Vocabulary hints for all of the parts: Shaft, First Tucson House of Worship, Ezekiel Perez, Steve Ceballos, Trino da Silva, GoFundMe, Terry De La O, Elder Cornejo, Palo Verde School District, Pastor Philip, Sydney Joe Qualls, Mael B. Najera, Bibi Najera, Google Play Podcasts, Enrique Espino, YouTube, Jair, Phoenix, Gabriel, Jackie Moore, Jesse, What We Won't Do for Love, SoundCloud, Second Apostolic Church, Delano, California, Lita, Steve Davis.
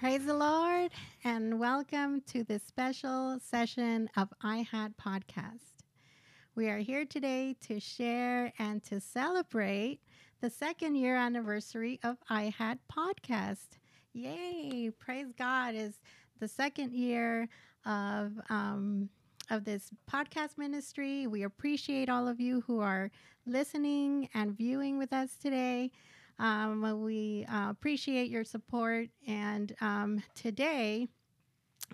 Praise the Lord, and welcome to this special session of iHAT Podcast. We are here today to share and to celebrate the 2nd year anniversary of iHAT Podcast. Yay! Praise God, is the 2nd year of this podcast ministry. We appreciate all of you who are listening and viewing with us today. We appreciate your support, and today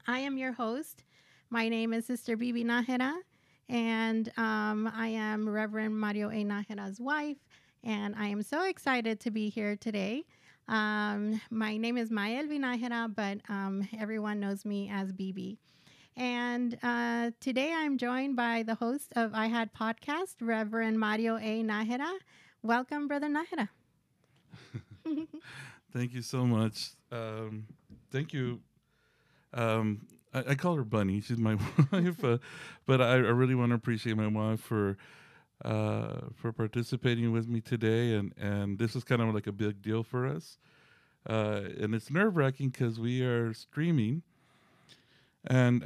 I am your host. My name is Sister Bibi Najera, and I am Reverend Mario A. Najera's wife, and I am so excited to be here today. My name is Mael B. Najera, but everyone knows me as Bibi. And today I'm joined by the host of iHAT Podcast, Reverend Mario A. Najera. Welcome, Brother Najera. Thank you so much. Thank you. I call her Bunny. She's my wife, but I really want to appreciate my wife for participating with me today. And this is kind of like a big deal for us. And it's nerve-wracking because we are streaming, and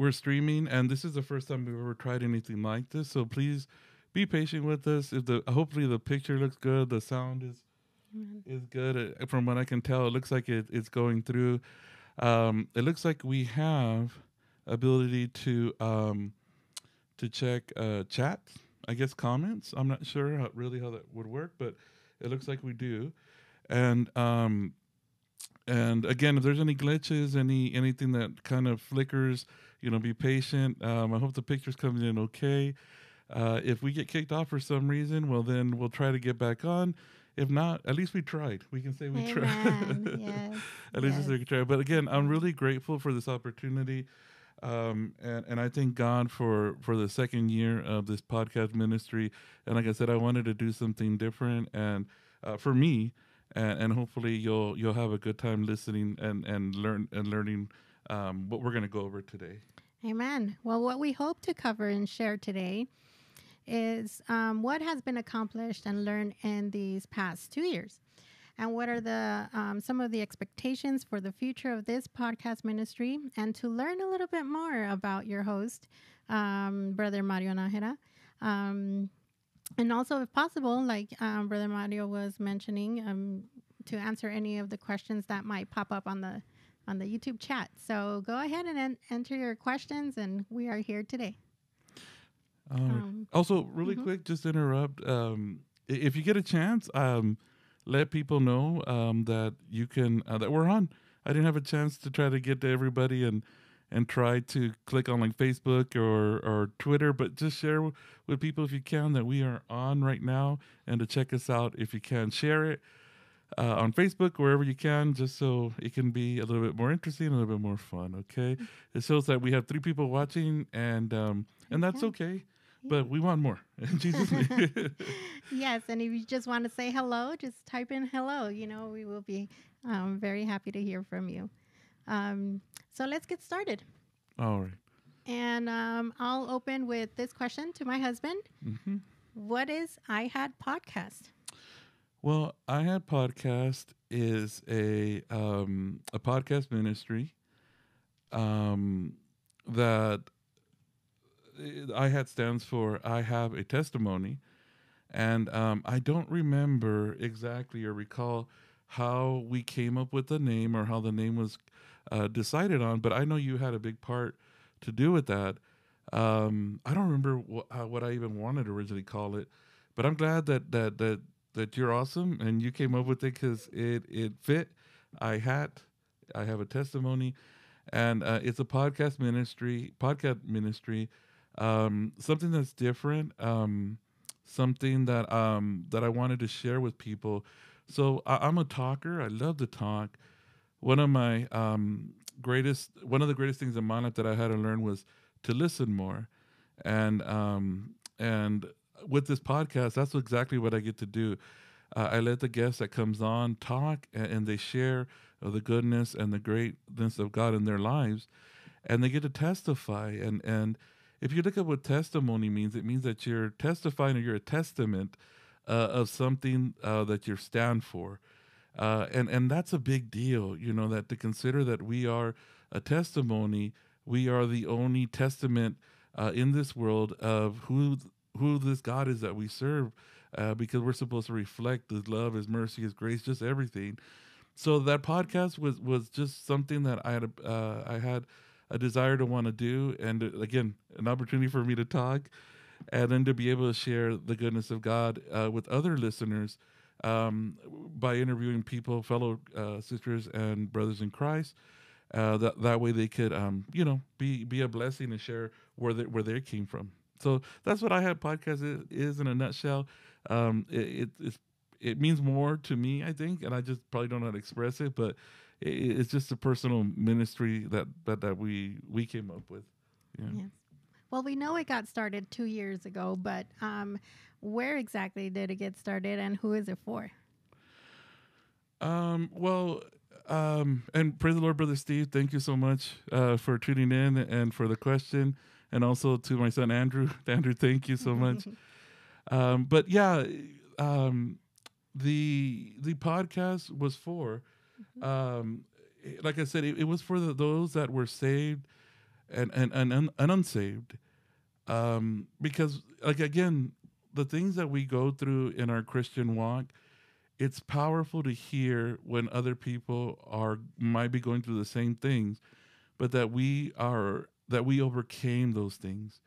this is the first time we've ever tried anything like this. So please be patient with us. Hopefully the picture looks good, the sound is good. From what I can tell, it looks like it's going through. It looks like we have ability to check chat, I guess comments. I'm not sure how that would work, but it looks like we do. And again, if there's any glitches, anything that kind of flickers, be patient. I hope the picture's coming in okay. If we get kicked off for some reason, well, then we'll try to get back on. If not, at least we tried. We can say we tried. Yes, at least we tried. But again, I'm really grateful for this opportunity. And I thank God for the 2nd year of this podcast ministry. And like I said, I wanted to do something different and for me. And hopefully you'll have a good time listening and learning what we're going to go over today. Amen. Well, what we hope to cover and share today is what has been accomplished and learned in these past 2 years, and what are the some of the expectations for the future of this podcast ministry, and to learn a little bit more about your host, Brother Mario Najera. And also, if possible, like Brother Mario was mentioning, to answer any of the questions that might pop up on the YouTube chat. So go ahead and enter your questions, and we are here today. Also, really quick, just interrupt. If you get a chance, let people know that you can that we're on. I didn't have a chance to try to get to everybody and try to click on like Facebook or Twitter, but just share with people if you can that we are on right now, and to check us out if you can. Share it on Facebook, wherever you can, just so it can be a little bit more interesting, a little bit more fun, okay? It shows that we have 3 people watching, and that's okay, but we want more. In Jesus' name. Yes, and if you just want to say hello, just type in hello. We will be very happy to hear from you. So let's get started. All right. And I'll open with this question to my husband. Mm-hmm. What is iHAT Podcast? Well, iHAT Podcast is a podcast ministry that iHAT stands for I Have a Testimony, and I don't remember exactly or recall how we came up with the name or how the name was decided on, but I know you had a big part to do with that. I don't remember what I even wanted to originally call it, but I'm glad that you're awesome, and you came up with it because it fit. I Have a Testimony, and it's a podcast ministry, something that's different, something that I wanted to share with people. So I'm a talker. I love to talk. one of my greatest things in Monat that I had to learn was to listen more. And with this podcast, that's exactly what I get to do. I let the guests that comes on talk, and they share of the goodness and the greatness of God in their lives, and they get to testify. And if you look at what testimony means, it means that you're testifying or you're a testament of something that you stand for. And that's a big deal, you know, that to consider that we are a testimony. We are the only testament in this world of who this God is that we serve, because we're supposed to reflect His love, His mercy, His grace, just everything. So that podcast was just something that I had a desire to want to do, and again, an opportunity for me to talk, and then to be able to share the goodness of God with other listeners by interviewing people, fellow sisters and brothers in Christ. That way they could, be a blessing and share where they came from. So that's what iHAT Podcast is in a nutshell. It means more to me, I think, and I just probably don't know how to express it, but it's just a personal ministry that we came up with. Yeah. Yes. Well, we know it got started 2 years ago, but where exactly did it get started, and who is it for? And praise the Lord, Brother Steve. Thank you so much for tuning in and for the question. And also to my son, Andrew. Andrew, thank you so much. The podcast was for, like I said, it was for those that were saved and unsaved. Because, like, again, the things that we go through in our Christian walk, it's powerful to hear when other people might be going through the same things, but that we overcame those things,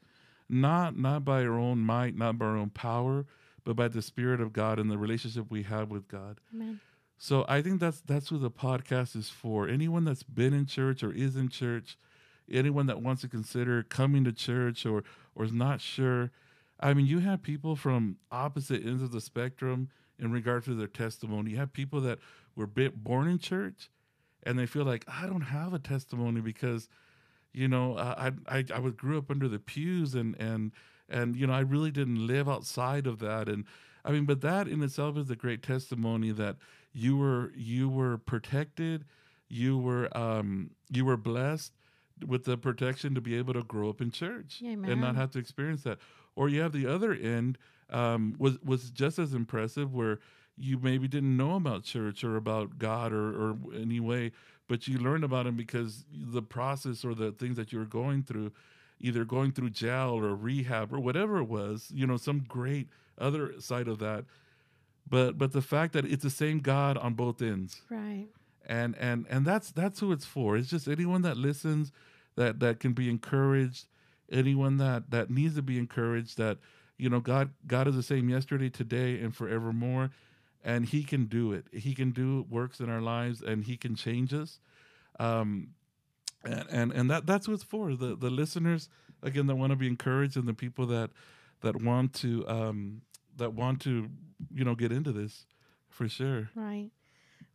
not by our own might, not by our own power, but by the Spirit of God and the relationship we have with God. Amen. So I think that's what the podcast is for. Anyone that's been in church or is in church, anyone that wants to consider coming to church or is not sure. I mean, you have people from opposite ends of the spectrum in regard to their testimony. You have people that were born in church, and they feel like, I don't have a testimony because, you know, I grew up under the pews, and you know, I really didn't live outside of that. And I mean, but that in itself is a great testimony that you were protected, you were blessed with the protection to be able to grow up in church. Amen. And not have to experience that. Or you have the other end. Was just as impressive, where you maybe didn't know about church or about God or any way, but you learned about Him because the process or the things that you were going through, either going through jail or rehab or whatever it was, you know, some great other side of that. But the fact that it's the same God on both ends. Right. And that's who it's for. It's just anyone that listens, that can be encouraged, anyone that needs to be encouraged, that, you know, God is the same yesterday, today, and forevermore, and He can do it. He can do works in our lives, and He can change us. And that's what it's for. The listeners, again, that want to be encouraged, and the people that want to you know, get into this for sure. Right.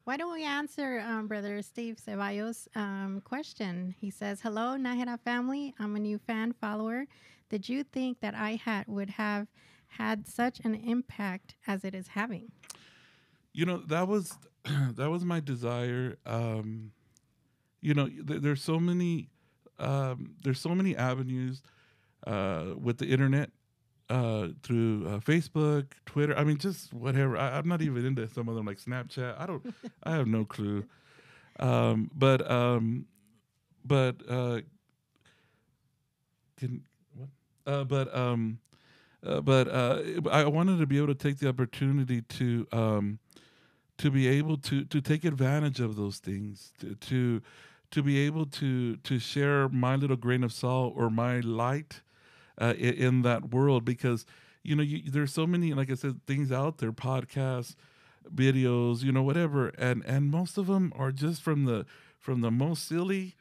Why don't we answer Brother Steve Ceballos' question? He says, "Hello, Najera family. I'm a new fan follower. Did you think that iHAT would have had such an impact as it is having?" You know, that was my desire. You know, there's so many avenues with the internet, through Facebook, Twitter. I mean, just whatever. I'm not even into some of them, like Snapchat. I have no clue. I wanted to be able to take the opportunity to be able to take advantage of those things, to be able to share my little grain of salt or my light in that world, because, you know, there's so many, like I said, things out there, podcasts, videos, you know, whatever, and most of them are just from the most silly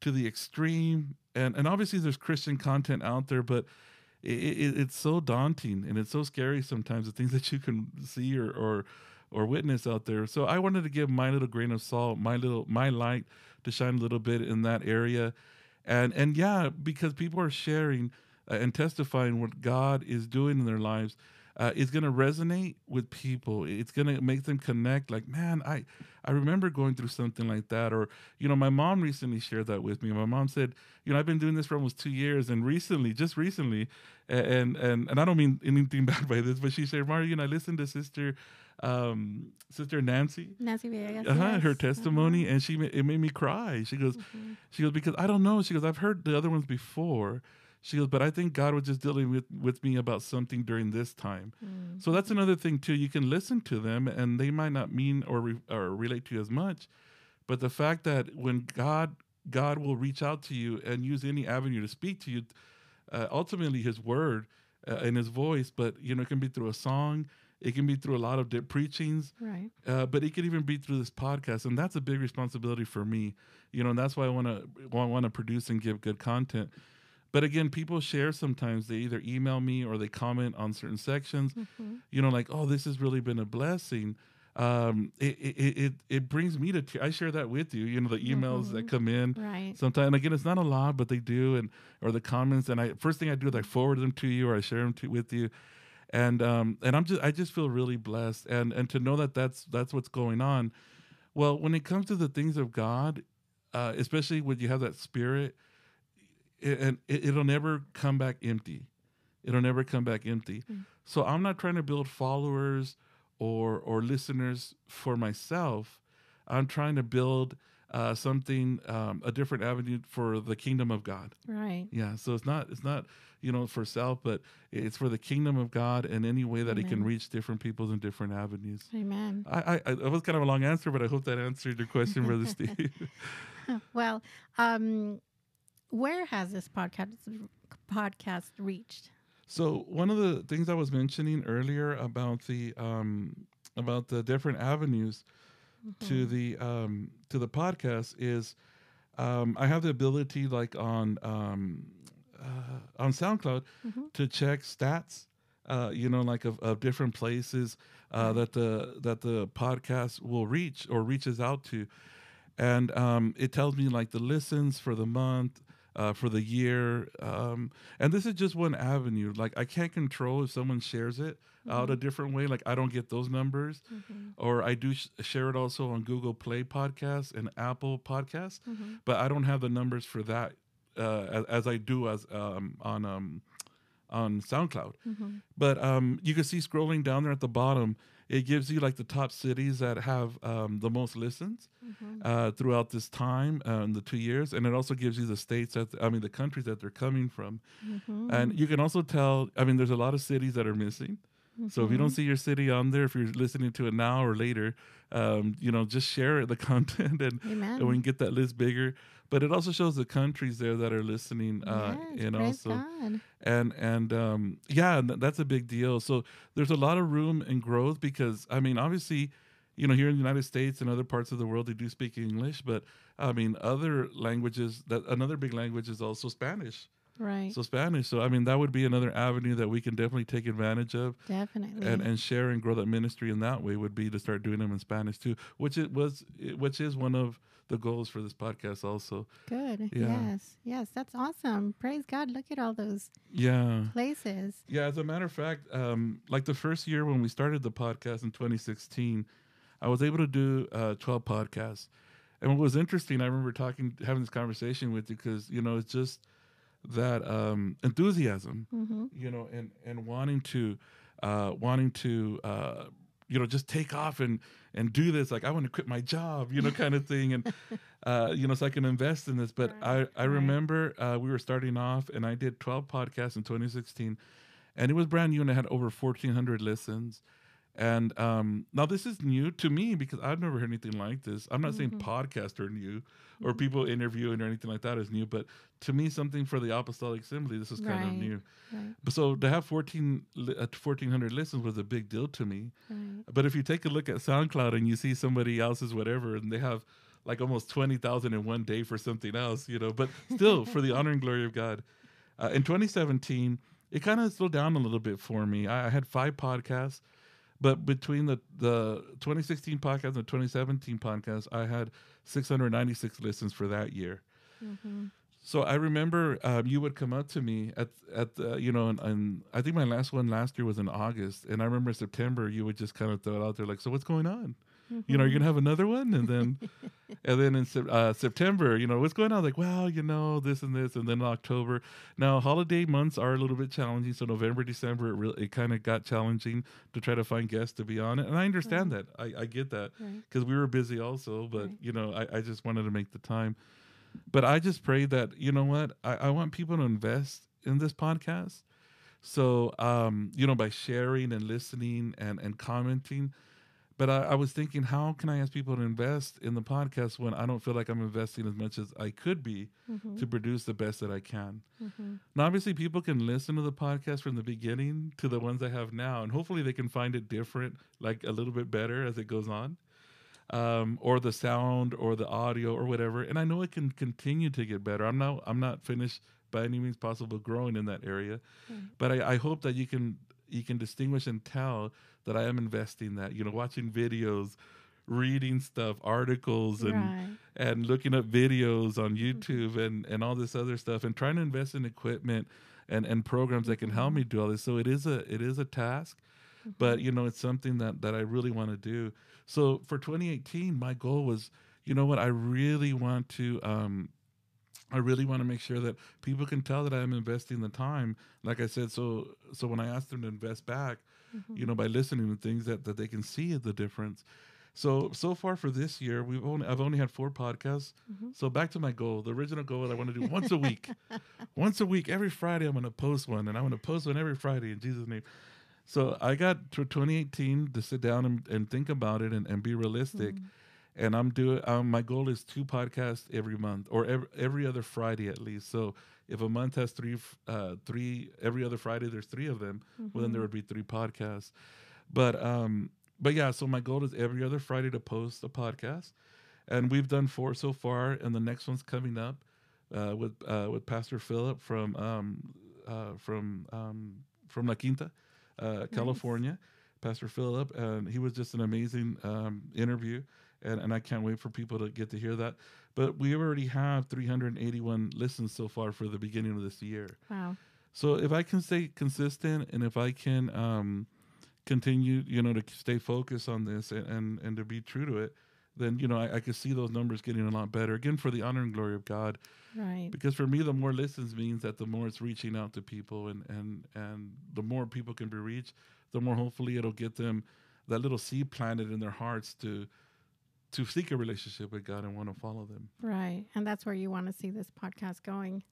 to the extreme. And obviously there's Christian content out there, but it's so daunting and it's so scary sometimes, the things that you can see or or witness out there. So I wanted to give my little grain of salt, my light to shine a little bit in that area. And yeah, because people are sharing and testifying what God is doing in their lives, it's going to resonate with people. It's going to make them connect like, man, I remember going through something like that. Or, you know, my mom recently shared that with me. My mom said, you know, I've been doing this for almost 2 years. And recently, and I don't mean anything bad by this, but she said, Mario, you know, I listened to Sister Nancy Villegas, her testimony, and it made me cry. She goes, because I don't know. She goes, I've heard the other ones before. She goes, but I think God was just dealing with me about something during this time. Mm. So that's another thing too. You can listen to them, and they might not mean or relate to you as much, but the fact that when God will reach out to you and use any avenue to speak to you, ultimately His word and His voice. But you know, it can be through a song. It can be through a lot of preachings, right? But it could even be through this podcast, and that's a big responsibility for me, you know. And that's why I want to produce and give good content. But again, people share sometimes. They either email me or they comment on certain sections, you know, like, oh, this has really been a blessing. It brings me to tears. I share that with you, you know, the emails that come in. Right. Sometimes, and again, it's not a lot, but they do, or the comments. And first thing I do is I forward them to you, or I share them with you. And I just feel really blessed, and to know that that's what's going on. Well, when it comes to the things of God, especially when you have that spirit, it'll never come back empty. It'll never come back empty. Mm. So I'm not trying to build followers or listeners for myself. I'm trying to build something, a different avenue for the kingdom of God. Right. Yeah. So it's not, you know, for self, but it's for the kingdom of God in any way that it can reach different peoples in different avenues. Amen. It was kind of a long answer, but I hope that answered your question, Brother Steve. Well, where has this podcast reached? So one of the things I was mentioning earlier about the different avenues to the podcast is I have the ability, like on SoundCloud, to check stats, you know, like of different places that the podcast will reach or reaches out to, and it tells me like the listens for the month, for the year, and this is just one avenue. Like I can't control if someone shares it out a different way. Like I don't get those numbers, or I do share it also on Google Play Podcasts and Apple Podcasts, but I don't have the numbers for that as I do as on SoundCloud. But you can see scrolling down there at the bottom, it gives you like the top cities that have the most listens throughout this time, the 2 years, and it also gives you the states the countries that they're coming from, and you can also tell. I mean, there's a lot of cities that are missing. So if you don't see your city on there, if you're listening to it now or later, you know, just share the content and we can get that list bigger. But it also shows the countries there that are listening, you know, and that's a big deal. So there's a lot of room and growth because, I mean, obviously, you know, here in the United States and other parts of the world, they do speak English, but I mean, other languages, another big language is also Spanish. Right. So Spanish. So, I mean, that would be another avenue that we can definitely take advantage of. Definitely. And share and grow that ministry in that way would be to start doing them in Spanish too, which is one of the goals for this podcast also. Good. Yeah. Yes. Yes. That's awesome. Praise God. Look at all those places. Yeah. As a matter of fact, like the first year when we started the podcast in 2016, I was able to do 12 podcasts. And what was interesting, I remember having this conversation with you because, you know, it's just that enthusiasm, you know, and wanting to you know, just take off and do this. Like I want to quit my job, you know, kind of thing, and you know, so I can invest in this. But right. I remember we were starting off, and I did 12 podcasts in 2016, and it was brand new, and I had over 1,400 listens. And now this is new to me because I've never heard anything like this. I'm not saying podcasts are new or people interviewing or anything like that is new, but to me, something for the Apostolic Assembly, this is kind of new. Right. But so to have 1,400 listens was a big deal to me. Right. But if you take a look at SoundCloud and you see somebody else's whatever, and they have like almost 20,000 in one day for something else, you know, but still for the honor and glory of God. In 2017, it kind of slowed down a little bit for me. I had 5 podcasts. But between the 2016 podcast and the 2017 podcast, I had 696 listens for that year. Mm-hmm. So I remember you would come up to me at you know, and I think my last one last year was in August, and I remember September you would just kind of throw it out there like, so what's going on? Mm-hmm. You know, are you gonna have another one? And then in September, you know, what's going on? Like, well, you know, this and this, and then October. Now, holiday months are a little bit challenging. So November, December, it kind of got challenging to try to find guests to be on it. And I understand right. that. I get that because we were busy also. But you know, I just wanted to make the time. But I just pray that, you know what, I want people to invest in this podcast. So, you know, by sharing and listening and commenting. But I was thinking, how can I ask people to invest in the podcast when I don't feel like I'm investing as much as I could be mm-hmm. to produce the best that I can? Mm-hmm. Now, obviously, people can listen to the podcast from the beginning to the ones I have now, and hopefully they can find it different, like a little bit better as it goes on, or the sound or the audio or whatever. And I know it can continue to get better. I'm not finished by any means possible growing in that area, mm-hmm. but I hope that you can distinguish and tell that I am investing that, you know, watching videos, reading stuff, articles, and looking up videos on YouTube and all this other stuff, and trying to invest in equipment and programs that can help me do all this. So it is a task, but, you know, it's something that I really want to do. So for 2018, my goal was, you know what, I really want to make sure that people can tell that I'm investing the time, like I said. So when I ask them to invest back, mm-hmm. you know, by listening to things that they can see the difference. So far for this year, I've only had 4 podcasts. Mm-hmm. So back to my goal. The original goal that I want to do once a week. Once a week, every Friday I'm going to post one, and I'm going to post one every Friday in Jesus' name. So I got to 2018 to sit down and think about it and be realistic. Mm-hmm. And I'm doing. My goal is 2 podcasts every month, or every other Friday at least. So if a month has three every other Friday, there's 3 of them. Mm-hmm. Well, then there would be 3 podcasts. But yeah. So my goal is every other Friday to post a podcast, and we've done 4 so far, and the next one's coming up with Pastor Philip from La Quinta, California. Nice. Pastor Philip, and he was just an amazing interview. And I can't wait for people to get to hear that. But we already have 381 listens so far for the beginning of this year. Wow. So if I can stay consistent, and if I can continue, you know, to stay focused on this and to be true to it, then, you know, I could see those numbers getting a lot better. Again, for the honor and glory of God. Right. Because for me, the more listens means that the more it's reaching out to people, and the more people can be reached, the more hopefully it'll get them that little seed planted in their hearts to seek a relationship with God and want to follow them. Right. And that's where you want to see this podcast going.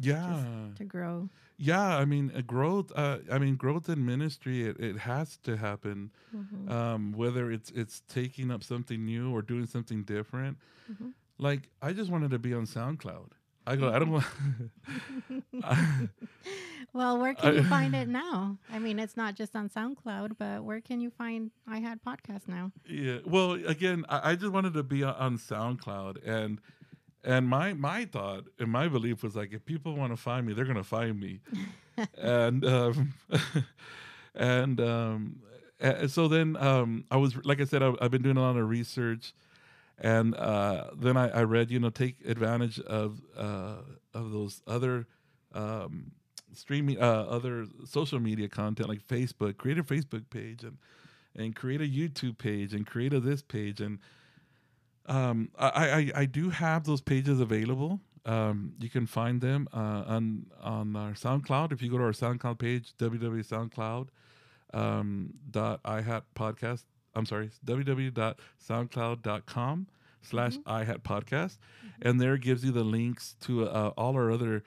Yeah. Just to grow. Yeah. I mean, growth in ministry, it has to happen, mm-hmm. Whether it's taking up something new or doing something different. Mm-hmm. Like, I just wanted to be on SoundCloud. I go, I don't want. Well, where can you find it now? I mean, it's not just on SoundCloud, but where can you find iHAT Podcast now? Yeah. Well, again, I just wanted to be on SoundCloud, and my thought and my belief was like, if people want to find me, they're going to find me, and so then I was, like I said, I've been doing a lot of research. And then I read, you know, take advantage of those other streaming, other social media content like Facebook. Create a Facebook page and create a YouTube page and create a this page. And I do have those pages available. You can find them on our SoundCloud. If you go to our SoundCloud page, www.soundcloud.ihatpodcast. I'm sorry, www.soundcloud.com/iHatPodcast. Mm-hmm. And there it gives you the links to all our other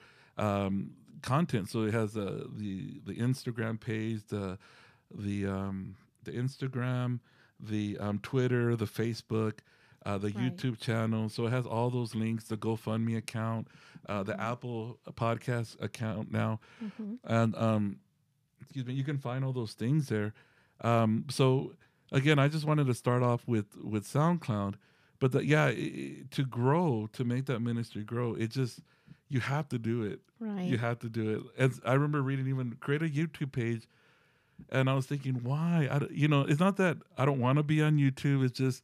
content. So it has the Instagram page, the Instagram, the Twitter, the Facebook, the YouTube channel. So it has all those links, the GoFundMe account, the Apple Podcast account now. Mm-hmm. And excuse me, you can find all those things there. So again, I just wanted to start off with SoundCloud, but to grow, to make that ministry grow, it just, you have to do it. Right. You have to do it. As I remember reading, even create a YouTube page, And I was thinking, why? It's not that I don't want to be on YouTube. It's just,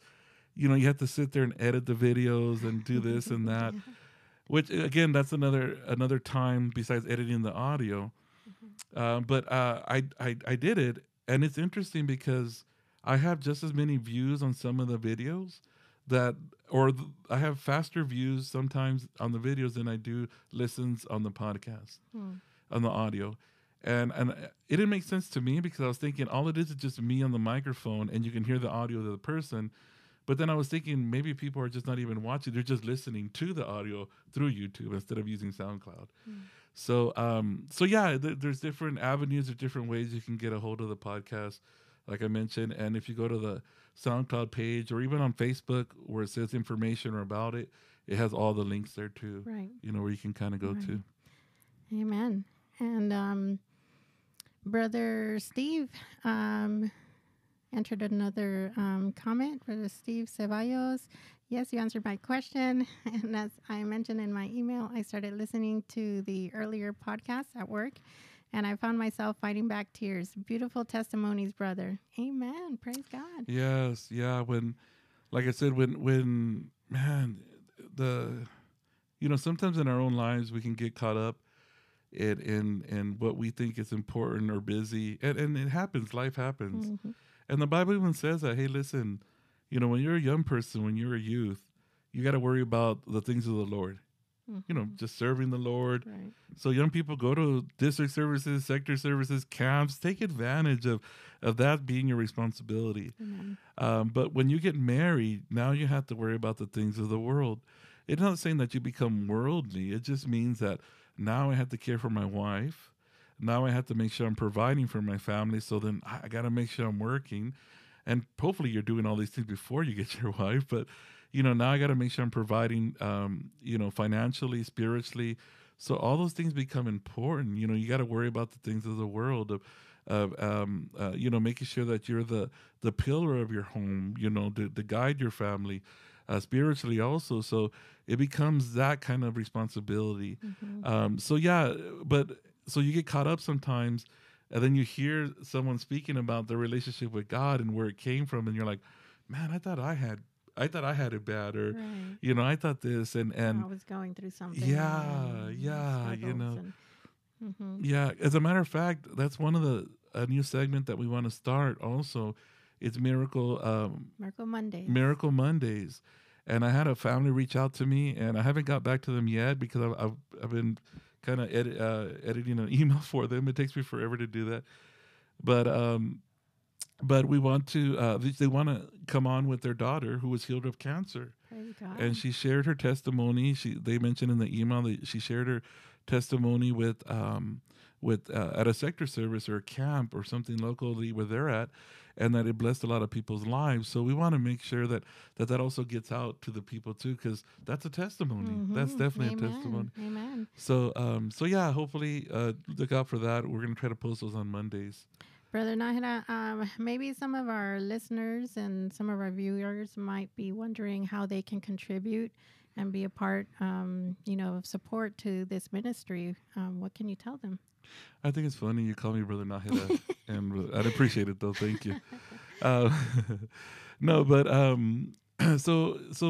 you have to sit there and edit the videos and do this and that. Yeah. Which, again, that's another time besides editing the audio. Mm-hmm. But I did it. And it's interesting because I have just as many views on some of the videos I have faster views sometimes on the videos than I do listens on the podcast, on the audio. And it didn't make sense to me because I was thinking all it is just me on the microphone and you can hear the audio of the person. But then I was thinking maybe people are just not even watching. They're just listening to the audio through YouTube instead of using SoundCloud. Mm. So there's different avenues or different ways you can get a hold of the podcast, like I mentioned. And if you go to the SoundCloud page or even on Facebook where it says information or about it, it has all the links there too, right. Where you can kind of go right. to. Amen. And Brother Steve entered another comment. Brother Steve Ceballos, yes, you answered my question. And as I mentioned in my email, I started listening to the earlier podcast at work, and I found myself fighting back tears. Beautiful testimonies, brother. Amen. Praise God. Yes. Yeah. When, like I said, when man, sometimes in our own lives we can get caught up in what we think is important or busy, and it happens. Life happens. Mm-hmm. And the Bible even says that, hey, listen, when you're a young person, when you're a youth, you got to worry about the things of the Lord, mm-hmm. Just serving the Lord. Right. So young people go to district services, sector services, camps, take advantage of that being your responsibility. Mm-hmm. But when you get married, now you have to worry about the things of the world. It's not saying that you become worldly. It just means that now I have to care for my wife. Now I have to make sure I'm providing for my family. So then I got to make sure I'm working. And hopefully you're doing all these things before you get your wife. But, now I got to make sure I'm providing, financially, spiritually. So all those things become important. You got to worry about the things of the world, of making sure that you're the pillar of your home, to guide your family. Spiritually also. So it becomes that kind of responsibility. Mm-hmm. So you get caught up sometimes, and then you hear someone speaking about their relationship with God and where it came from. And you're like, man, I thought I had it bad. Or, right. I thought this and I was going through something. Yeah. Mm-hmm. Yeah. As a matter of fact, that's one of a new segment that we want to start also. It's Miracle Mondays. Miracle Mondays. And I had a family reach out to me, and I haven't got back to them yet because I've been kind of editing an email for them. It takes me forever to do that. But we want to, they want to come on with their daughter who was healed of cancer. Praise God. And she shared her testimony. They mentioned in the email that she shared her testimony with at a sector service or a camp or something locally where they're at, and that it blessed a lot of people's lives. So we want to make sure that also gets out to the people too, because that's a testimony. Mm-hmm. That's definitely Amen. A testimony. Amen. So hopefully look out for that. We're going to try to post those on Mondays. Brother Najera, maybe some of our listeners and some of our viewers might be wondering how they can contribute and be a part, of support to this ministry. What can you tell them? I think it's funny you call me Brother Najera, and I'd appreciate it though. Thank you. So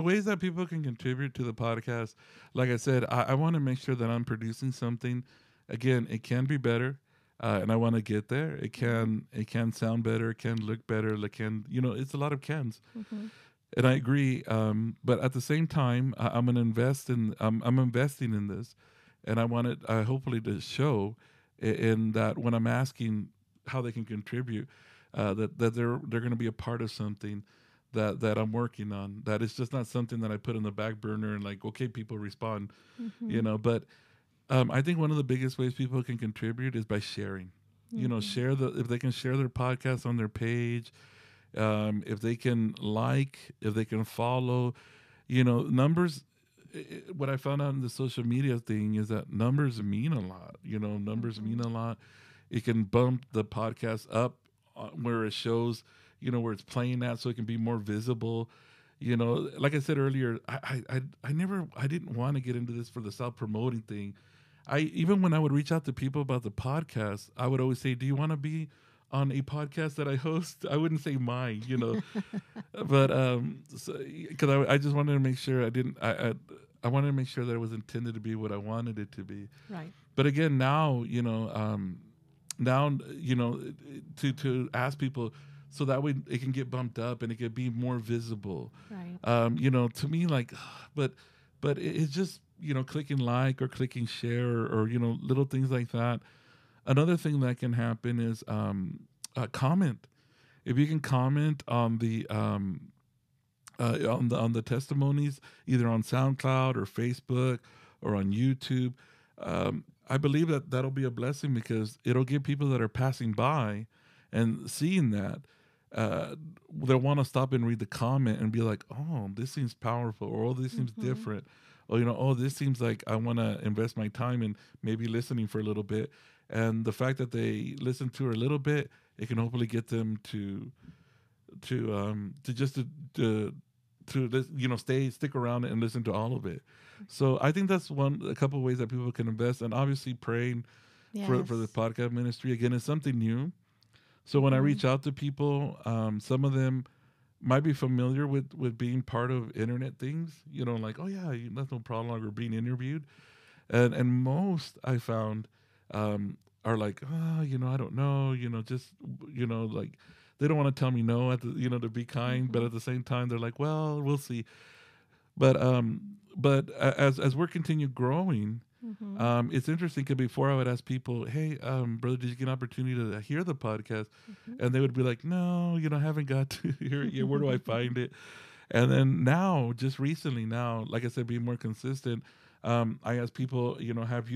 ways that people can contribute to the podcast. Like I said, I want to make sure that I'm producing something. Again, it can be better, and I want to get there. It can sound better. It can look better. It can it's a lot of cans. Mm-hmm. And I agree. But at the same time, I'm investing in this, and I want it. Hopefully to show. In that when I'm asking how they can contribute, that they're going to be a part of something that I'm working on. That it's just not something that I put in the back burner and like, okay, people respond, mm-hmm. But I think one of the biggest ways people can contribute is by sharing. Mm-hmm. If they can share their podcast on their page, if they can if they can follow, numbers. What I found out in the social media thing is that numbers mean a lot. Numbers mean a lot. It can bump the podcast up where it shows, where it's playing at, so it can be more visible. Like I said earlier, I didn't want to get into this for the self-promoting thing. Even when I would reach out to people about the podcast, I would always say, do you want to be on a podcast that I host. I wouldn't say my, but because I just wanted to make sure I didn't. I wanted to make sure that it was intended to be what I wanted it to be. Right. But again, now to ask people so that way it can get bumped up and it can be more visible. Right. To me, but it's just clicking like or clicking share or little things like that. Another thing that can happen is comment. If you can comment on the testimonies, either on SoundCloud or Facebook or on YouTube, I believe that that'll be a blessing because it'll give people that are passing by and seeing that they'll want to stop and read the comment and be like, "Oh, this seems powerful," or "Oh, this seems different," or "Oh, this seems like I want to invest my time in maybe listening for a little bit." And the fact that they listen to her a little bit, it can hopefully get them to stick around and listen to all of it. So I think that's a couple of ways that people can invest, and obviously praying for the podcast ministry. Again, it's something new. So when I reach out to people, some of them might be familiar with being part of internet things, like, oh yeah, that's no problem, or being interviewed. And most I found are like, oh, I don't know, just, like they don't want to tell me no, to be kind, but at the same time, they're like, well, we'll see. But as we're continue growing, it's interesting because before I would ask people, hey, brother, did you get an opportunity to hear the podcast? And they would be like, no, I haven't got to hear it yet. Where do I find it? And then now, just recently now, like I said, being more consistent, I ask people, have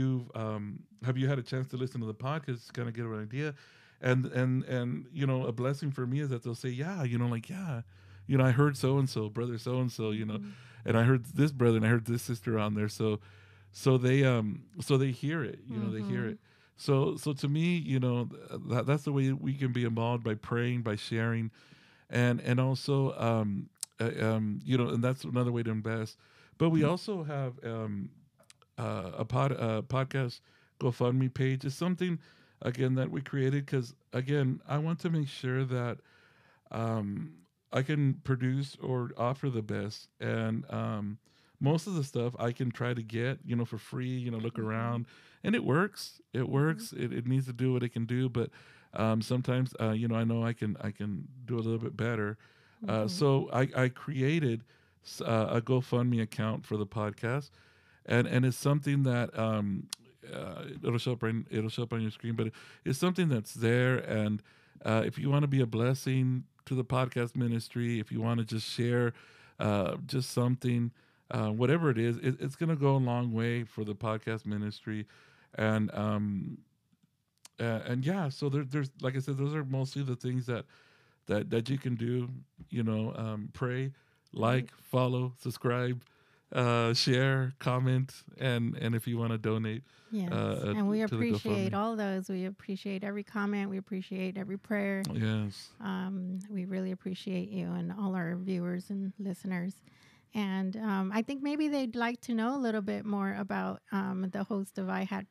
you had a chance to listen to the podcast to kind of get an idea? And a blessing for me is that they'll say, yeah, I heard so-and-so, brother so-and-so, and I heard this brother and I heard this sister on there. So they hear it, they hear it. So to me, that's the way we can be involved, by praying, by sharing, and also, and that's another way to invest. But we also have a podcast GoFundMe page. It's something, again, that we created because, again, I want to make sure that I can produce or offer the best. And most of the stuff I can try to get, for free, look around. And it works. It works. It needs to do what it can do. But sometimes, I know I can do a little bit better. So I created a GoFundMe account for the podcast. And it's something that it'll show up on your screen. But it's something that's there. And if you want to be a blessing to the podcast ministry, if you want to just share just something, whatever it is, it's going to go a long way for the podcast ministry, and yeah. So there's, like I said, those are mostly the things that you can do. Pray, like, follow, subscribe, share, comment, and if you want to donate, yes. And we appreciate all those. We appreciate every comment. We appreciate every prayer. Yes. We really appreciate you and all our viewers and listeners. And I think maybe they'd like to know a little bit more about the host of iHAT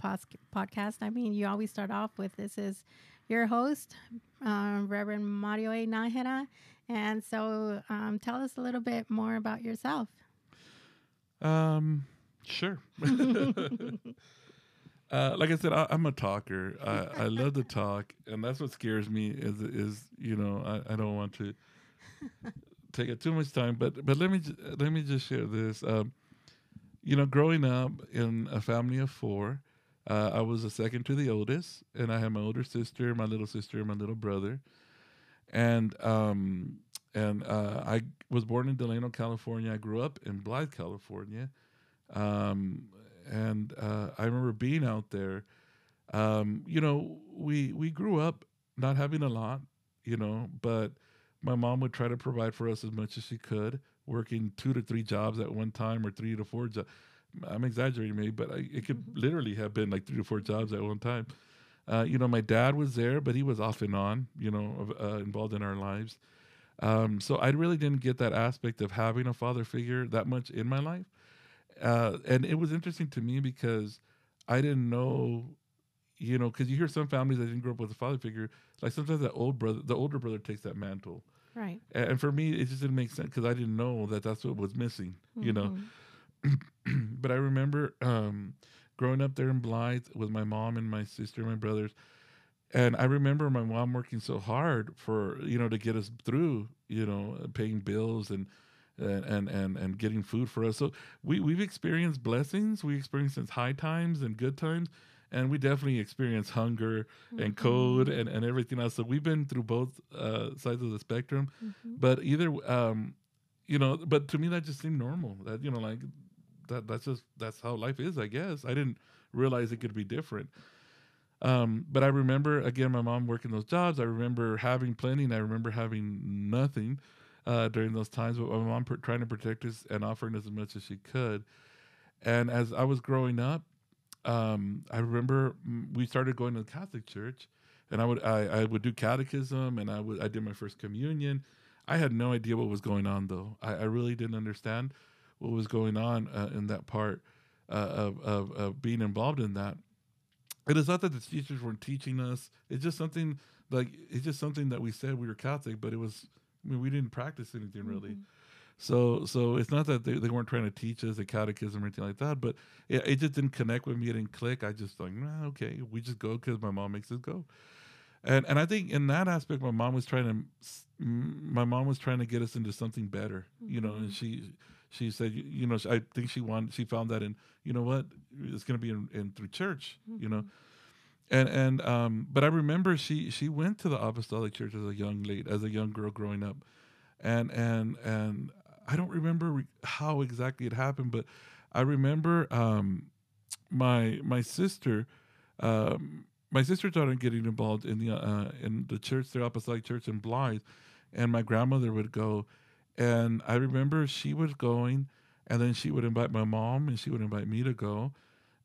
Podcast. I mean, you always start off with, this is your host, Reverend Mario A. Najera. And so tell us a little bit more about yourself. Sure. Like I said, I'm a talker. I love to talk. And that's what scares me is I don't want to take up too much time, but let me just share this. Growing up in a family of four, I was the second to the oldest, and I had my older sister, my little sister, and my little brother. And I was born in Delano, California. I grew up in Blythe, California, and I remember being out there. We grew up not having a lot, but my mom would try to provide for us as much as she could, working 2 to 3 jobs at one time, or 3 to 4 jobs. I'm exaggerating maybe, but it could literally have been like 3 to 4 jobs at one time. My dad was there, but he was off and on, involved in our lives. So I really didn't get that aspect of having a father figure that much in my life. And it was interesting to me because I didn't know, you know, because you hear some families that didn't grow up with a father figure, like sometimes that the older brother takes that mantle. Right. And for me, it just didn't make sense because I didn't know that that's what was missing, you know. But I remember growing up there in Blythe with my mom and my sister and my brothers. And I remember my mom working so hard for, you know, to get us through, you know, paying bills and getting food for us. So we've experienced blessings. We experienced high times and good times. And we definitely experience hunger and cold and everything else. So we've been through both sides of the spectrum. But either, you know, but to me that just seemed normal. That, you know, like that's how life is, I guess. I didn't realize it could be different. But I remember, again, my mom working those jobs. I remember having plenty and I remember having nothing during those times. But my mom trying to protect us and offering us as much as she could. And as I was growing up, I remember we started going to the Catholic church, and I would do catechism, and I did my first communion. I had no idea what was going on, though. I really didn't understand what was going on in that part of being involved in that. It is not that the teachers weren't teaching us. It's just something that we said we were Catholic, but it was, I mean, we didn't practice anything really. So it's not that they weren't trying to teach us a catechism or anything like that, but it just didn't connect with me. It didn't click. I just like, nah, okay, we just go because my mom makes us go. And I think in that aspect, my mom was trying to get us into something better, you know. And she said, you know, I think she found that in, you know what, it's going to be in through church, you know. But I remember she went to the Apostolic Church as a young girl growing up, and I don't remember how exactly it happened, but I remember my sister started getting involved in the church, the Apostolic Church in Blythe, and my grandmother would go, and I remember she was going, and then she would invite my mom, and she would invite me to go,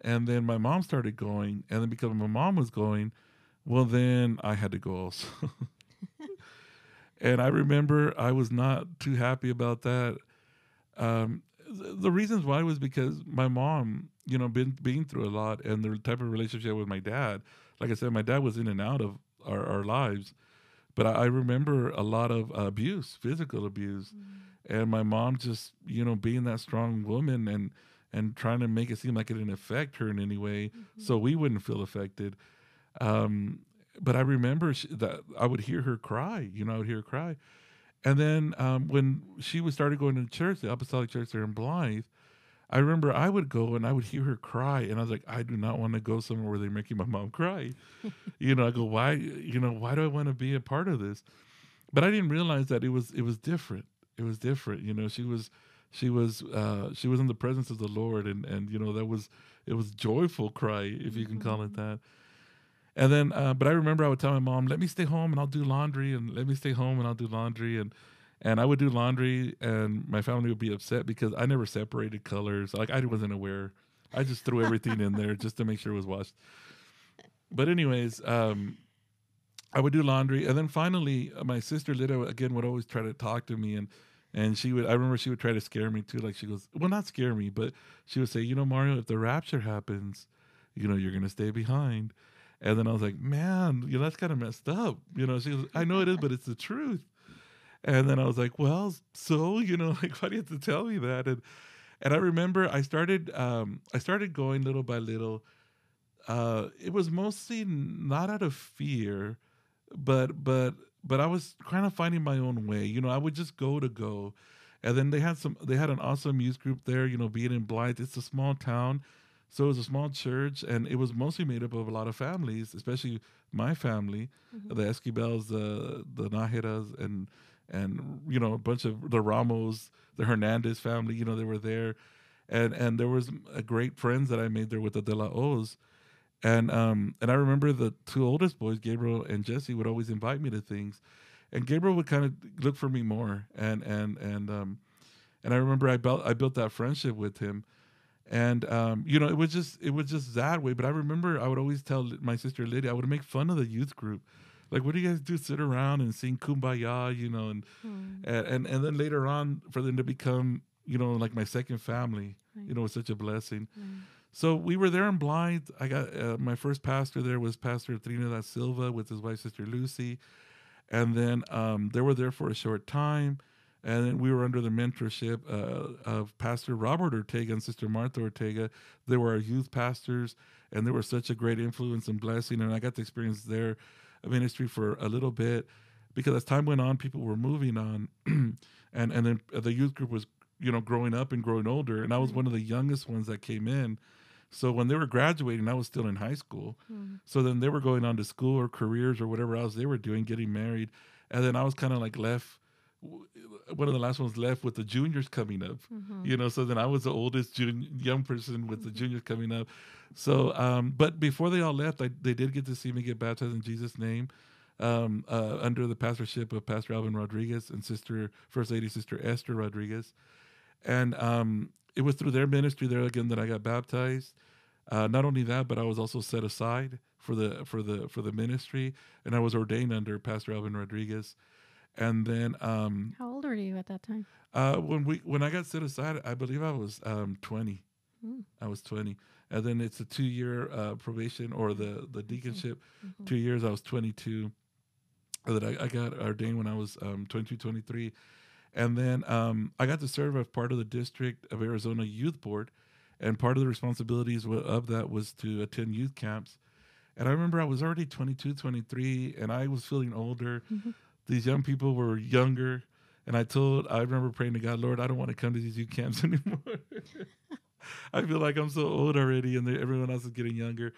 and then my mom started going, and then because my mom was going, well, then I had to go also. And I remember I was not too happy about that. The reasons why was because my mom, you know, been through a lot, and the type of relationship with my dad. Like I said, my dad was in and out of our lives. But I remember a lot of abuse, physical abuse. And my mom just, you know, being that strong woman and trying to make it seem like it didn't affect her in any way. So we wouldn't feel affected. But I remember that I would hear her cry, you know, And then when she started going to church, the Apostolic Church there in Blythe, I remember I would go and I would hear her cry. And I was like, I do not want to go somewhere where they're making my mom cry. You know, I go, why, you know, why do I want to be a part of this? But I didn't realize that it was different. It was different. You know, she was in the presence of the Lord. And you know, it was joyful cry, if you can call it that. And then, but I remember I would tell my mom, let me stay home and I'll do laundry, and I would do laundry, and my family would be upset because I never separated colors. Like, I wasn't aware. I just threw everything in there just to make sure it was washed. But anyways, I would do laundry. And then finally, my sister Lita, again, would always try to talk to me, and I remember she would try to scare me too. Like, she goes, well, not scare me, but she would say, you know, Mario, if the rapture happens, you know, you're going to stay behind. And then I was like, man, you know, that's kind of messed up. You know, she goes, I know it is, but it's the truth. And then I was like, well, so, you know, like, why do you have to tell me that? And I remember I started going little by little. It was mostly not out of fear, but I was kind of finding my own way. You know, I would just go. And then they had an awesome youth group there, you know, being in Blythe. It's a small town. So it was a small church, and it was mostly made up of a lot of families, especially my family, the Esquibels, the Najeras, and you know, a bunch of the Ramos, the Hernandez family. You know, they were there, and there was a great friends that I made there with the De La O's, and I remember the two oldest boys, Gabriel and Jesse, would always invite me to things, and Gabriel would kind of look for me more, and I remember I built that friendship with him. And, you know, it was just that way. But I remember I would always tell my sister Lydia, I would make fun of the youth group. Like, what do you guys do? Sit around and sing Kumbaya, you know, and then later on for them to become, you know, like my second family, you know, was such a blessing. So we were there in Blythe. I got my first pastor there was Pastor Trino da Silva with his wife, Sister Lucy. And then they were there for a short time. And then we were under the mentorship of Pastor Robert Ortega and Sister Martha Ortega. They were our youth pastors, and they were such a great influence and blessing. And I got to experience their ministry for a little bit, because as time went on, people were moving on. and then the youth group was, you know, growing up and growing older. And I was one of the youngest ones that came in. So when they were graduating, I was still in high school. Mm-hmm. So then they were going on to school or careers or whatever else they were doing, getting married. And then I was kind of like left, one of the last ones left with the juniors coming up, mm-hmm. you know, so then I was the oldest young person with mm-hmm. the juniors coming up. So, but before they all left, they did get to see me get baptized in Jesus' name under the pastorship of Pastor Alvin Rodriguez and First Lady Sister Esther Rodriguez. And it was through their ministry there again that I got baptized. Not only that, but I was also set aside for the ministry, and I was ordained under Pastor Alvin Rodriguez. And then, how old were you at that time? When I got set aside, I believe I was 20. Mm. I was 20, and then it's a 2-year probation or the deaconship. Mm-hmm. 2 years. I was 22. That I got ordained when I was 22, 23, and then I got to serve as part of the District of Arizona Youth Board, and part of the responsibilities of that was to attend youth camps. And I remember I was already 22, 23, and I was feeling older. Mm-hmm. These young people were younger, and I remember praying to God, Lord, I don't want to come to these youth camps anymore. I feel like I'm so old already, and everyone else is getting younger.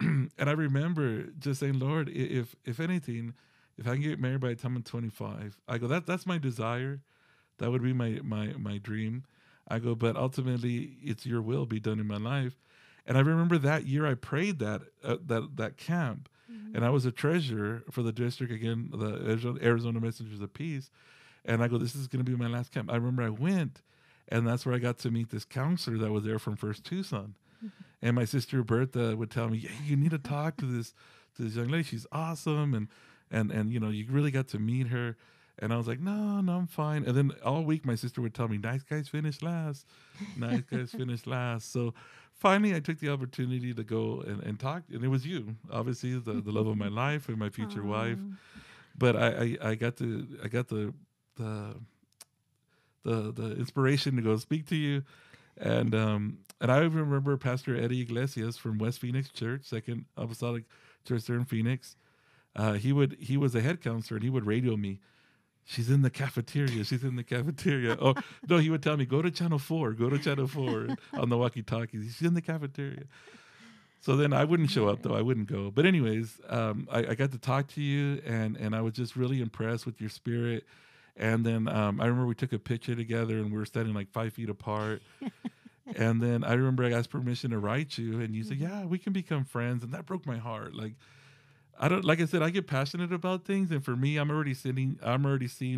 And I remember just saying, Lord, if anything, if I can get married by the time I'm 25, I go, that's my desire. That would be my dream. I go, but ultimately, it's your will be done in my life. And I remember that year I prayed that that camp. And I was a treasurer for the district, again, the Arizona Messengers of Peace. And I go, this is going to be my last camp. I remember I went, and that's where I got to meet this counselor that was there from First Tucson. Mm-hmm. And my sister Bertha would tell me, yeah, you need to talk to this young lady. She's awesome. And you know, you really got to meet her. And I was like, no, I'm fine. And then all week my sister would tell me, nice guys finish last. Nice guys finish last. So finally, I took the opportunity to go and talk, and it was you, obviously, the love of my life and my future wife. But I got the inspiration to go speak to you, and I remember Pastor Eddie Iglesias from West Phoenix Church, Second Apostolic Church there in Phoenix. He was a head counselor, and he would radio me. She's in the cafeteria. She's in the cafeteria. Oh, no, he would tell me, go to Channel 4. Go to Channel 4 on the walkie-talkies. She's in the cafeteria. So then I wouldn't show up, though. I wouldn't go. But anyways, I got to talk to you, and I was just really impressed with your spirit. And then I remember we took a picture together, and we were standing like 5 feet apart. And then I remember I asked permission to write you, and you said, yeah, we can become friends. And that broke my heart. Like, I don't, like I said, I get passionate about things, and for me, I'm already seeing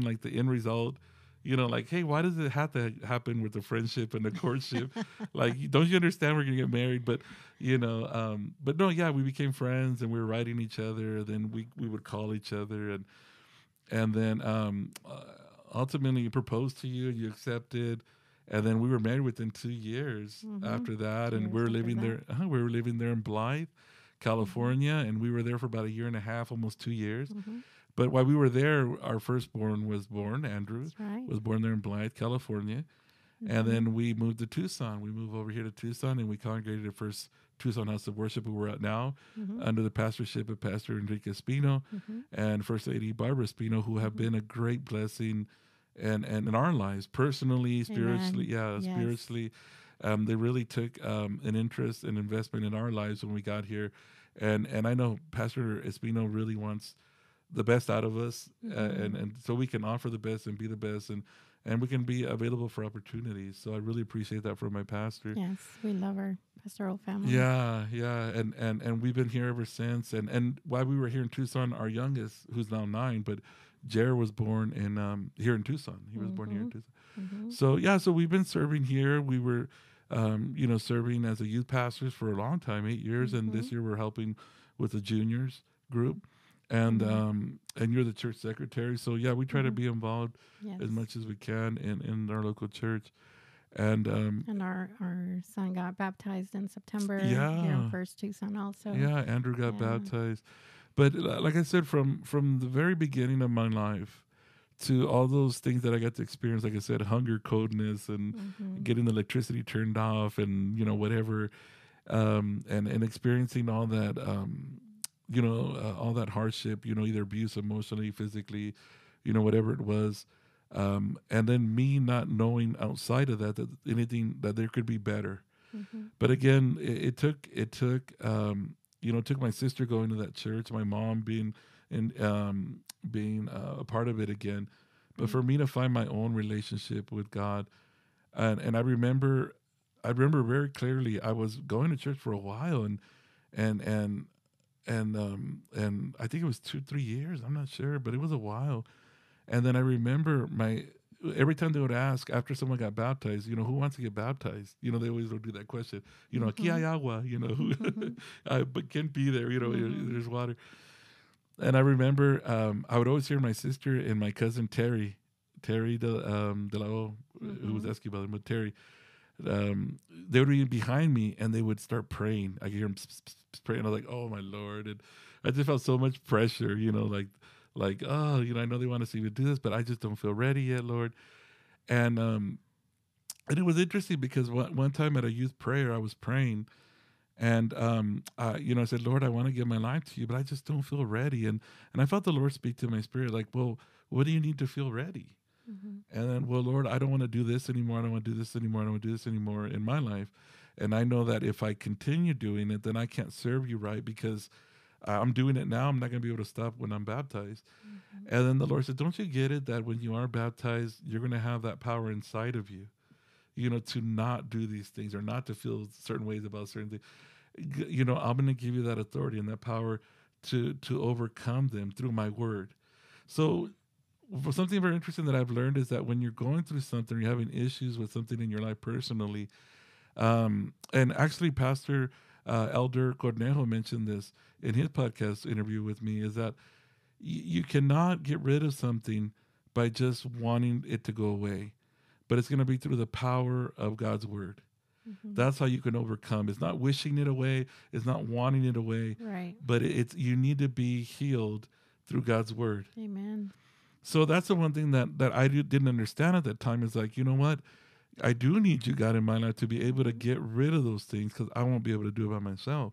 like the end result, you know, like, hey, why does it have to happen with the friendship and the courtship? Like, don't you understand we're gonna get married? But you know, but no, yeah, we became friends, and we were writing each other. Then we would call each other, and then ultimately proposed to you, and you accepted, and then we were married within 2 years mm-hmm. after that, and we were living there in Blythe, California, and we were there for about a year and a half, almost 2 years. Mm-hmm. But while we were there, our firstborn was born, Andrew. That's right. Was born there in Blythe, California. Mm-hmm. And then we moved to Tucson. We moved over here to Tucson, and we congregated at First Tucson House of Worship, who we're at now, mm-hmm. under the pastorship of Pastor Enrique Espino mm-hmm. and First Lady Barbara Espino, who have mm-hmm. been a great blessing and in our lives, personally, spiritually. Amen. Yeah, yes. Spiritually. They really took an interest and investment in our lives when we got here. And I know Pastor Espino really wants the best out of us, mm-hmm. and so we can offer the best and be the best, and we can be available for opportunities. So I really appreciate that from my pastor. Yes, we love our pastoral family. Yeah, and we've been here ever since. And while we were here in Tucson, our youngest, who's now 9, but Jair was born in here in Tucson. He was mm-hmm. born here in Tucson. Mm-hmm. So, yeah, so we've been serving here. We were... you know, serving as a youth pastors for a long time, 8 years, mm-hmm. and this year we're helping with the juniors group, and mm-hmm. And you're the church secretary, so yeah, we try mm-hmm. to be involved yes. as much as we can in our local church, And our son got baptized in September. Yeah. First Tucson also. Yeah, Andrew got baptized. But like I said, from the very beginning of my life to all those things that I got to experience, like I said, hunger, coldness, and getting the electricity turned off and, whatever, and experiencing all that, all that hardship, either abuse emotionally, physically, whatever it was. And then me not knowing outside of that anything that there could be better. Mm-hmm. But again, it took my sister going to that church, my mom being a part of it again, but for me to find my own relationship with God, and I remember very clearly I was going to church for a while, and I think it was 2-3 years, I'm not sure, but it was a while. And then I remember every time they would ask after someone got baptized, who wants to get baptized? They always would do that question, aquí hay agua, but can't be there, there's water. And I remember I would always hear my sister and my cousin Terry De La O, who was asking about him, but Terry, they would be behind me and they would start praying. I could hear them praying. I was like, oh, my Lord. And I just felt so much pressure, I know they want to see me do this, but I just don't feel ready yet, Lord. And it was interesting because one time at a youth prayer, I was praying, and I said, Lord, I want to give my life to you, but I just don't feel ready. And I felt the Lord speak to my spirit, like, well, what do you need to feel ready? Mm-hmm. And then, well, Lord, I don't want to do this anymore. I don't want to do this anymore. I don't want to do this anymore in my life. And I know that if I continue doing it, then I can't serve you right, because I'm doing it now. I'm not going to be able to stop when I'm baptized. Mm-hmm. And then the Lord said, don't you get it that when you are baptized, you're going to have that power inside of you, to not do these things or not to feel certain ways about certain things. I'm going to give you that authority and that power to overcome them through my word. So something very interesting that I've learned is that when you're going through something, you're having issues with something in your life personally. And actually, Pastor Elder Cornejo mentioned this in his podcast interview with me, is that you cannot get rid of something by just wanting it to go away, but it's going to be through the power of God's word. Mm-hmm. That's how you can overcome. It's not wishing it away. It's not wanting it away, right? But you need to be healed through God's word. Amen. So that's the one thing that I didn't understand at that time, is like, you know what? I do need you, God, in my life to be able to get rid of those things, because I won't be able to do it by myself.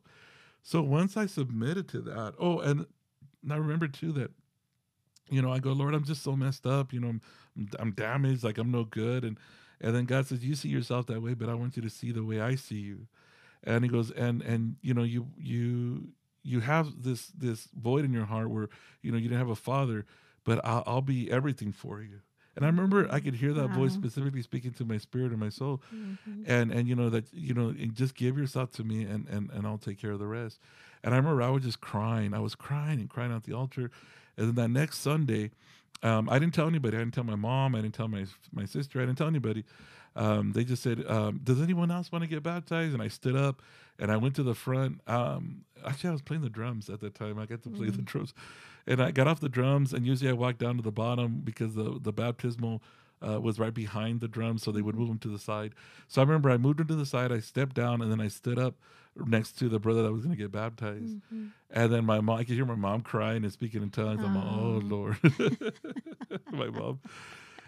So once I submitted to that, and I remember too that, I go, Lord, I'm just so messed up. I'm damaged, like I'm no good. And then God says, you see yourself that way, but I want you to see the way I see you. And he goes, you have this void in your heart where, you didn't have a father, but I'll be everything for you. And I remember I could hear that voice specifically speaking to my spirit and my soul, and just give yourself to me, and I'll take care of the rest. And I remember I was just crying. I was crying and crying at the altar. And then that next Sunday, I didn't tell anybody. I didn't tell my mom. I didn't tell my sister. I didn't tell anybody. They just said, does anyone else want to get baptized? And I stood up and I went to the front. Actually, I was playing the drums at that time. I got to play the drums. And I got off the drums, and usually I walked down to the bottom because the baptismal was right behind the drums, so they would move them to the side. So I remember I moved them to the side. I stepped down, and then I stood up next to the brother that was going to get baptized. Mm-hmm. And then my mom, I could hear my mom crying and speaking in tongues. I'm like, oh, Lord. My mom.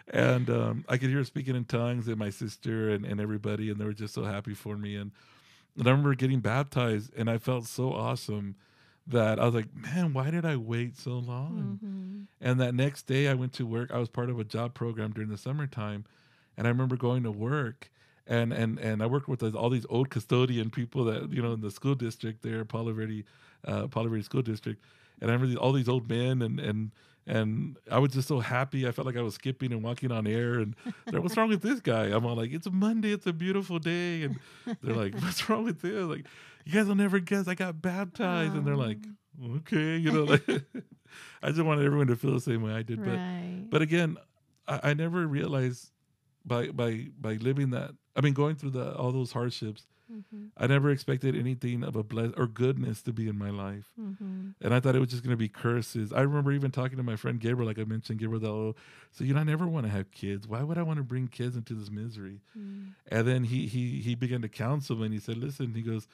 And I could hear her speaking in tongues, and my sister and everybody, and they were just so happy for me. And I remember getting baptized, and I felt so awesome that I was like, man, why did I wait so long? Mm-hmm. And that next day I went to work. I was part of a job program during the summertime, and I remember going to work, and I worked with all these old custodian people that, in the school district there, Palo Verde School District. And I remember all these old men, and I was just so happy. I felt like I was skipping and walking on air. And they're, what's wrong with this guy? I'm all like, it's a Monday. It's a beautiful day. And they're like, what's wrong with this? Like, you guys will never guess. I got baptized. And they're like, okay. I just wanted everyone to feel the same way I did. Right. But again, I never realized by living that, I mean, going through all those hardships, mm-hmm. I never expected anything of a blessing or goodness to be in my life. Mm-hmm. And I thought it was just going to be curses. I remember even talking to my friend Gabriel, like I mentioned, Gabriel De La O. So, I never want to have kids. Why would I want to bring kids into this misery? Mm-hmm. And then he began to counsel me, and he said, listen, he goes,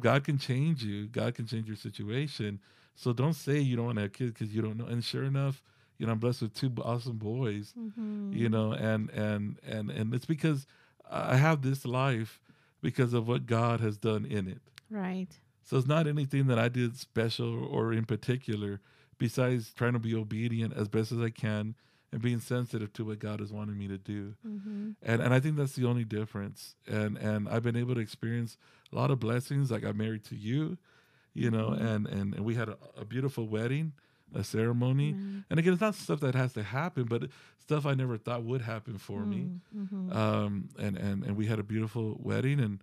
God can change you. God can change your situation. So don't say you don't want to have kids because you don't know. And sure enough, I'm blessed with two awesome boys, mm-hmm. And it's because I have this life because of what God has done in it. Right. So it's not anything that I did special or in particular, besides trying to be obedient as best as I can and being sensitive to what God has wanted me to do. Mm-hmm. And I think that's the only difference. And I've been able to experience a lot of blessings. Like I'm married to you, and we had a beautiful wedding, a ceremony. Mm-hmm. And again, it's not stuff that has to happen, but stuff I never thought would happen for me. Mm-hmm. And we had a beautiful wedding, and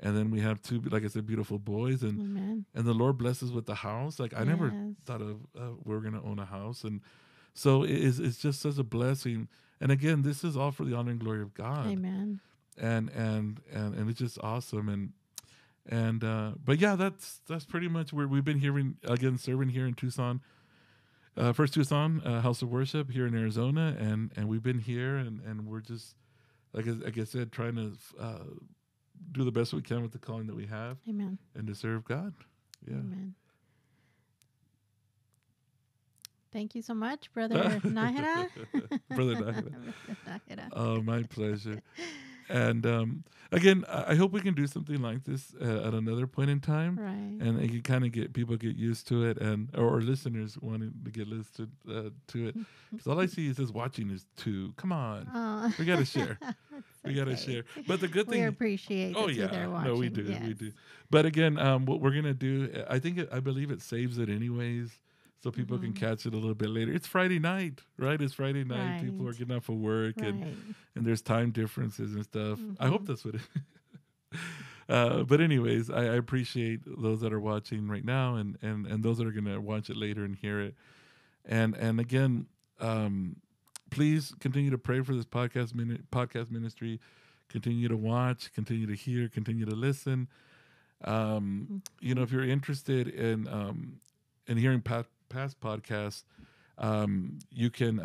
then we have two, like I said, beautiful boys, and Amen. And the Lord blesses with the house. Like I never thought of we were going to own a house. And so it's just such a blessing. And again, this is all for the honor and glory of God. Amen. And it's just awesome. But that's pretty much where we've been hearing, again, serving here in Tucson. First Tucson House of Worship here in Arizona, and we've been here, and we're just, like I said, trying to do the best we can with the calling that we have. Amen. And to serve God. Yeah. Amen. Thank you so much, Brother Najera. Brother Najera. Oh, my pleasure. And again, I hope we can do something like this at another point in time, right? And it can kind of get people get used to it, or listeners wanting to get listed to it. Because all I see is this watching is two. Come on, we gotta share. We gotta share. But the good thing, we appreciate. Oh yeah, no, we do, yes. We do. But again, what we're gonna do, I believe it saves it anyways, so people mm-hmm. can catch it a little bit later. It's Friday night, right? It's Friday night. Right. People are getting off of work, right. and there's time differences and stuff. Mm-hmm. I hope that's what it is. But anyways, I appreciate those that are watching right now and those that are going to watch it later and hear it. And again, please continue to pray for this podcast ministry. Continue to watch, continue to hear, continue to listen. If you're interested in hearing past podcasts, you can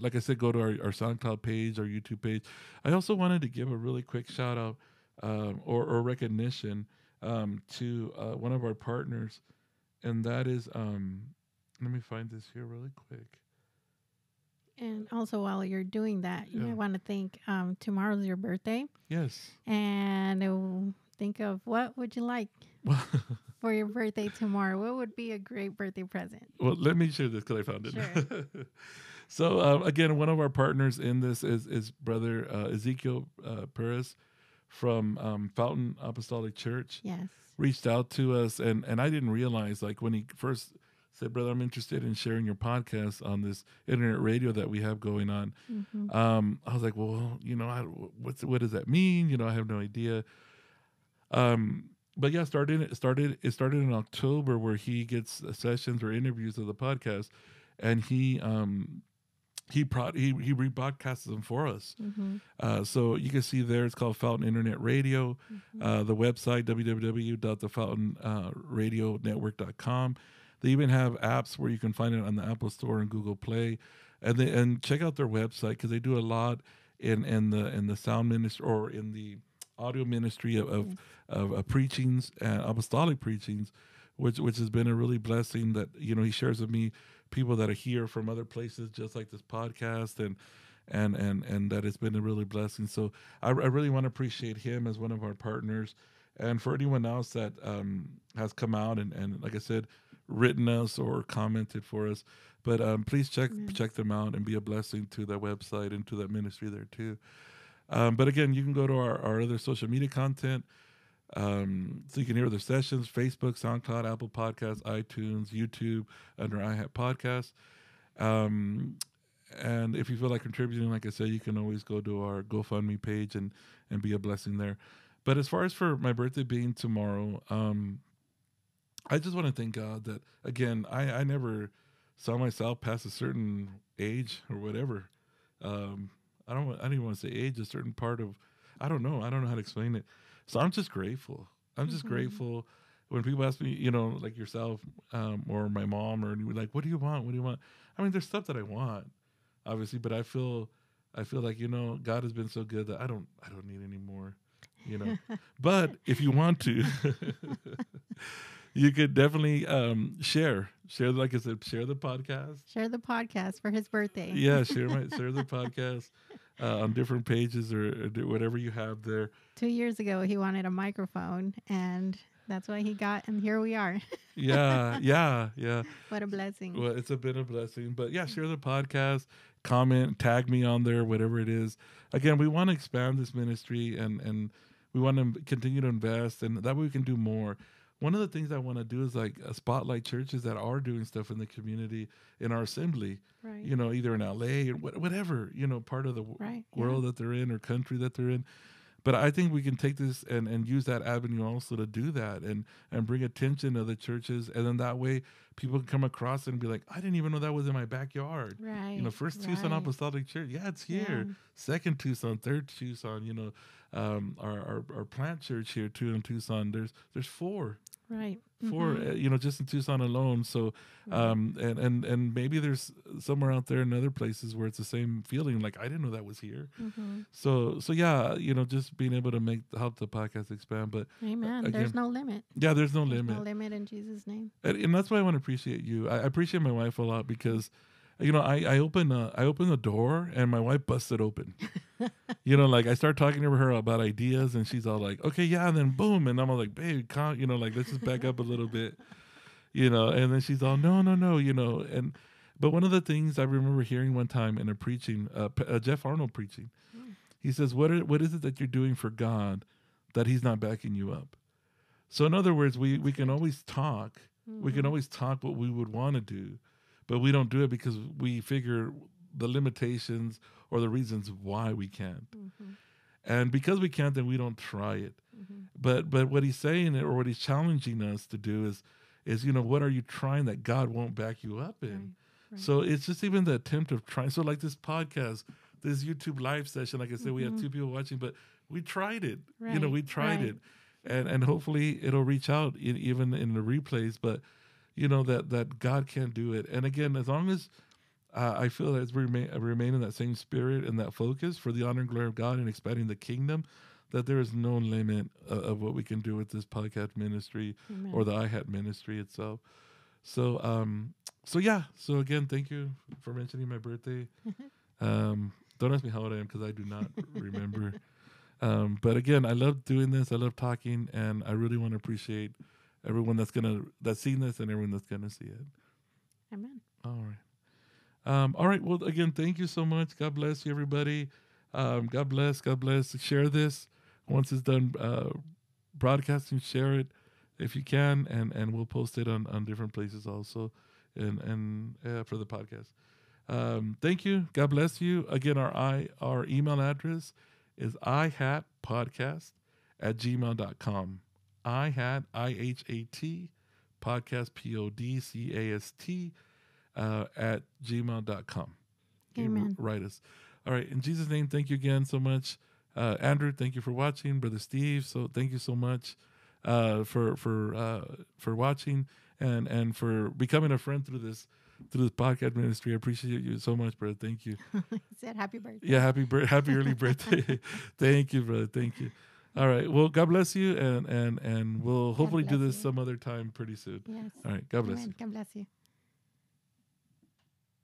like I said, go to our SoundCloud page, our YouTube page. I also wanted to give a really quick shout out or recognition to one of our partners, and that is let me find this here really quick. And also, while you're doing that, you want to thank tomorrow's your birthday. Yes. And think of what would you like for your birthday tomorrow. What would be a great birthday present? Well, let me share this because I found it. Sure. So again, one of our partners in this is Brother Ezekiel Perez from Fountain Apostolic Church. Yes, reached out to us, and I didn't realize, like, when he first said, "Brother, I'm interested in sharing your podcast on this internet radio that we have going on." Mm-hmm. I was like, "Well, what does that mean? I have no idea." But yeah, it started in October, where he gets sessions or interviews of the podcast, and he rebroadcasts them for us. Mm-hmm. So you can see there, it's called Fountain Internet Radio. Mm-hmm. The website, www.thefountainradionetwork.com. They even have apps where you can find it on the Apple Store and Google Play, and check out their website, because they do a lot in the sound ministry, or in the audio ministry of preachings and apostolic preachings, which has been a really blessing, that he shares with me people that are here from other places, just like this podcast, and that it's been a really blessing. So I really want to appreciate him as one of our partners, and for anyone else that has come out and like I said, written us or commented for us. But please check them out and be a blessing to that website and to that ministry there too. But again, you can go to our other social media content, so you can hear other sessions: Facebook, SoundCloud, Apple Podcasts, iTunes, YouTube, under iHAT Podcast. And if you feel like contributing, like I said, you can always go to our GoFundMe page and be a blessing there. But as far as for my birthday being tomorrow, I just want to thank God that, again, I never saw myself past a certain age or whatever. I don't even want to say age, a certain part of, I don't know how to explain it. So I'm just grateful. I'm just grateful when people ask me, you know, like yourself, or my mom, or like, what do you want? What do you want? I mean, there's stuff that I want, obviously, but I feel like, you know, God has been so good that I don't need any more, you know. But if you want to, you could definitely share. Like I said, share the podcast. Share the podcast for his birthday. Yeah, share the podcast on different pages or whatever you have there. 2 years ago, he wanted a microphone, and that's what he got, and here we are. Yeah. What a blessing. Well, it's been a blessing. But yeah, share the podcast, comment, tag me on there, whatever it is. Again, we want to expand this ministry, and we want to continue to invest, and that way we can do more. One of the things I want to do is like spotlight churches that are doing stuff in the community, in our assembly, right. You know, either in LA or whatever, you know, part of the world that they're in or country that they're in. But I think we can take this and use that avenue also to do that and bring attention to the churches. And then that way people can come across and be like, I didn't even know that was in my backyard. Right. You know, First Tucson Apostolic Church. Yeah, it's here. Yeah. Second Tucson, Third Tucson, you know, our plant church here too in Tucson. There's four. Right. Four, you know, just in Tucson alone. So, and maybe there's somewhere out there in other places where it's the same feeling. Like, I didn't know that was here. Mm-hmm. So yeah, you know, just being able to help the podcast expand. But amen. Again, there's no limit. Yeah, there's no limit. No limit in Jesus' name. And that's why I want to appreciate you. I appreciate my wife a lot because, you know, I open the door and my wife busts it open. You know, like I start talking to her about ideas and she's all like, okay, yeah. And then boom. And I'm all like, babe, can't, you know, like, let's just back up a little bit, you know, and then she's all, no, you know. But one of the things I remember hearing one time in a preaching, Jeff Arnold preaching, he says, what is it that you're doing for God that he's not backing you up? So in other words, we can always talk. Mm-hmm. We can always talk what we would want to do. But we don't do it because we figure the limitations or the reasons why we can't. Mm-hmm. And because we can't, then we don't try it. Mm-hmm. But what he's saying or what he's challenging us to do is, you know, what are you trying that God won't back you up in? Right. So it's just even the attempt of trying. So like this podcast, this YouTube live session, like I said, we have two people watching, but we tried it. Right. You know, we tried it. And hopefully it'll reach out even in the replays. But you know, that God can do it. And again, as long as I feel that remain in that same spirit and that focus for the honor and glory of God and expanding the kingdom, that there is no limit of what we can do with this podcast ministry or the iHAT ministry itself. So yeah. So again, thank you for mentioning my birthday. Don't ask me how old I am because I do not remember. But again, I love doing this. I love talking, and I really want to appreciate everyone that's seen this and everyone that's gonna see it. Amen. All right. Well, again, thank you so much. God bless you, everybody. God bless. Share this once it's done broadcasting. Share it if you can, and we'll post it on different places also, and for the podcast. Thank you. God bless you. Again, our email address is ihatpodcast@gmail.com. iHAT, IHAT, podcast, PODCAST, at gmail.com. Amen. Write us. All right. In Jesus' name, thank you again so much. Andrew, thank you for watching. Brother Steve, so thank you so much for watching and for becoming a friend through this podcast ministry. I appreciate you so much, brother. Thank you. He said happy birthday. Yeah, happy early birthday. Thank you, brother. Thank you. All right. Well, God bless you, and we'll hopefully do this some other time pretty soon. Yes. All right. God bless you. God bless you.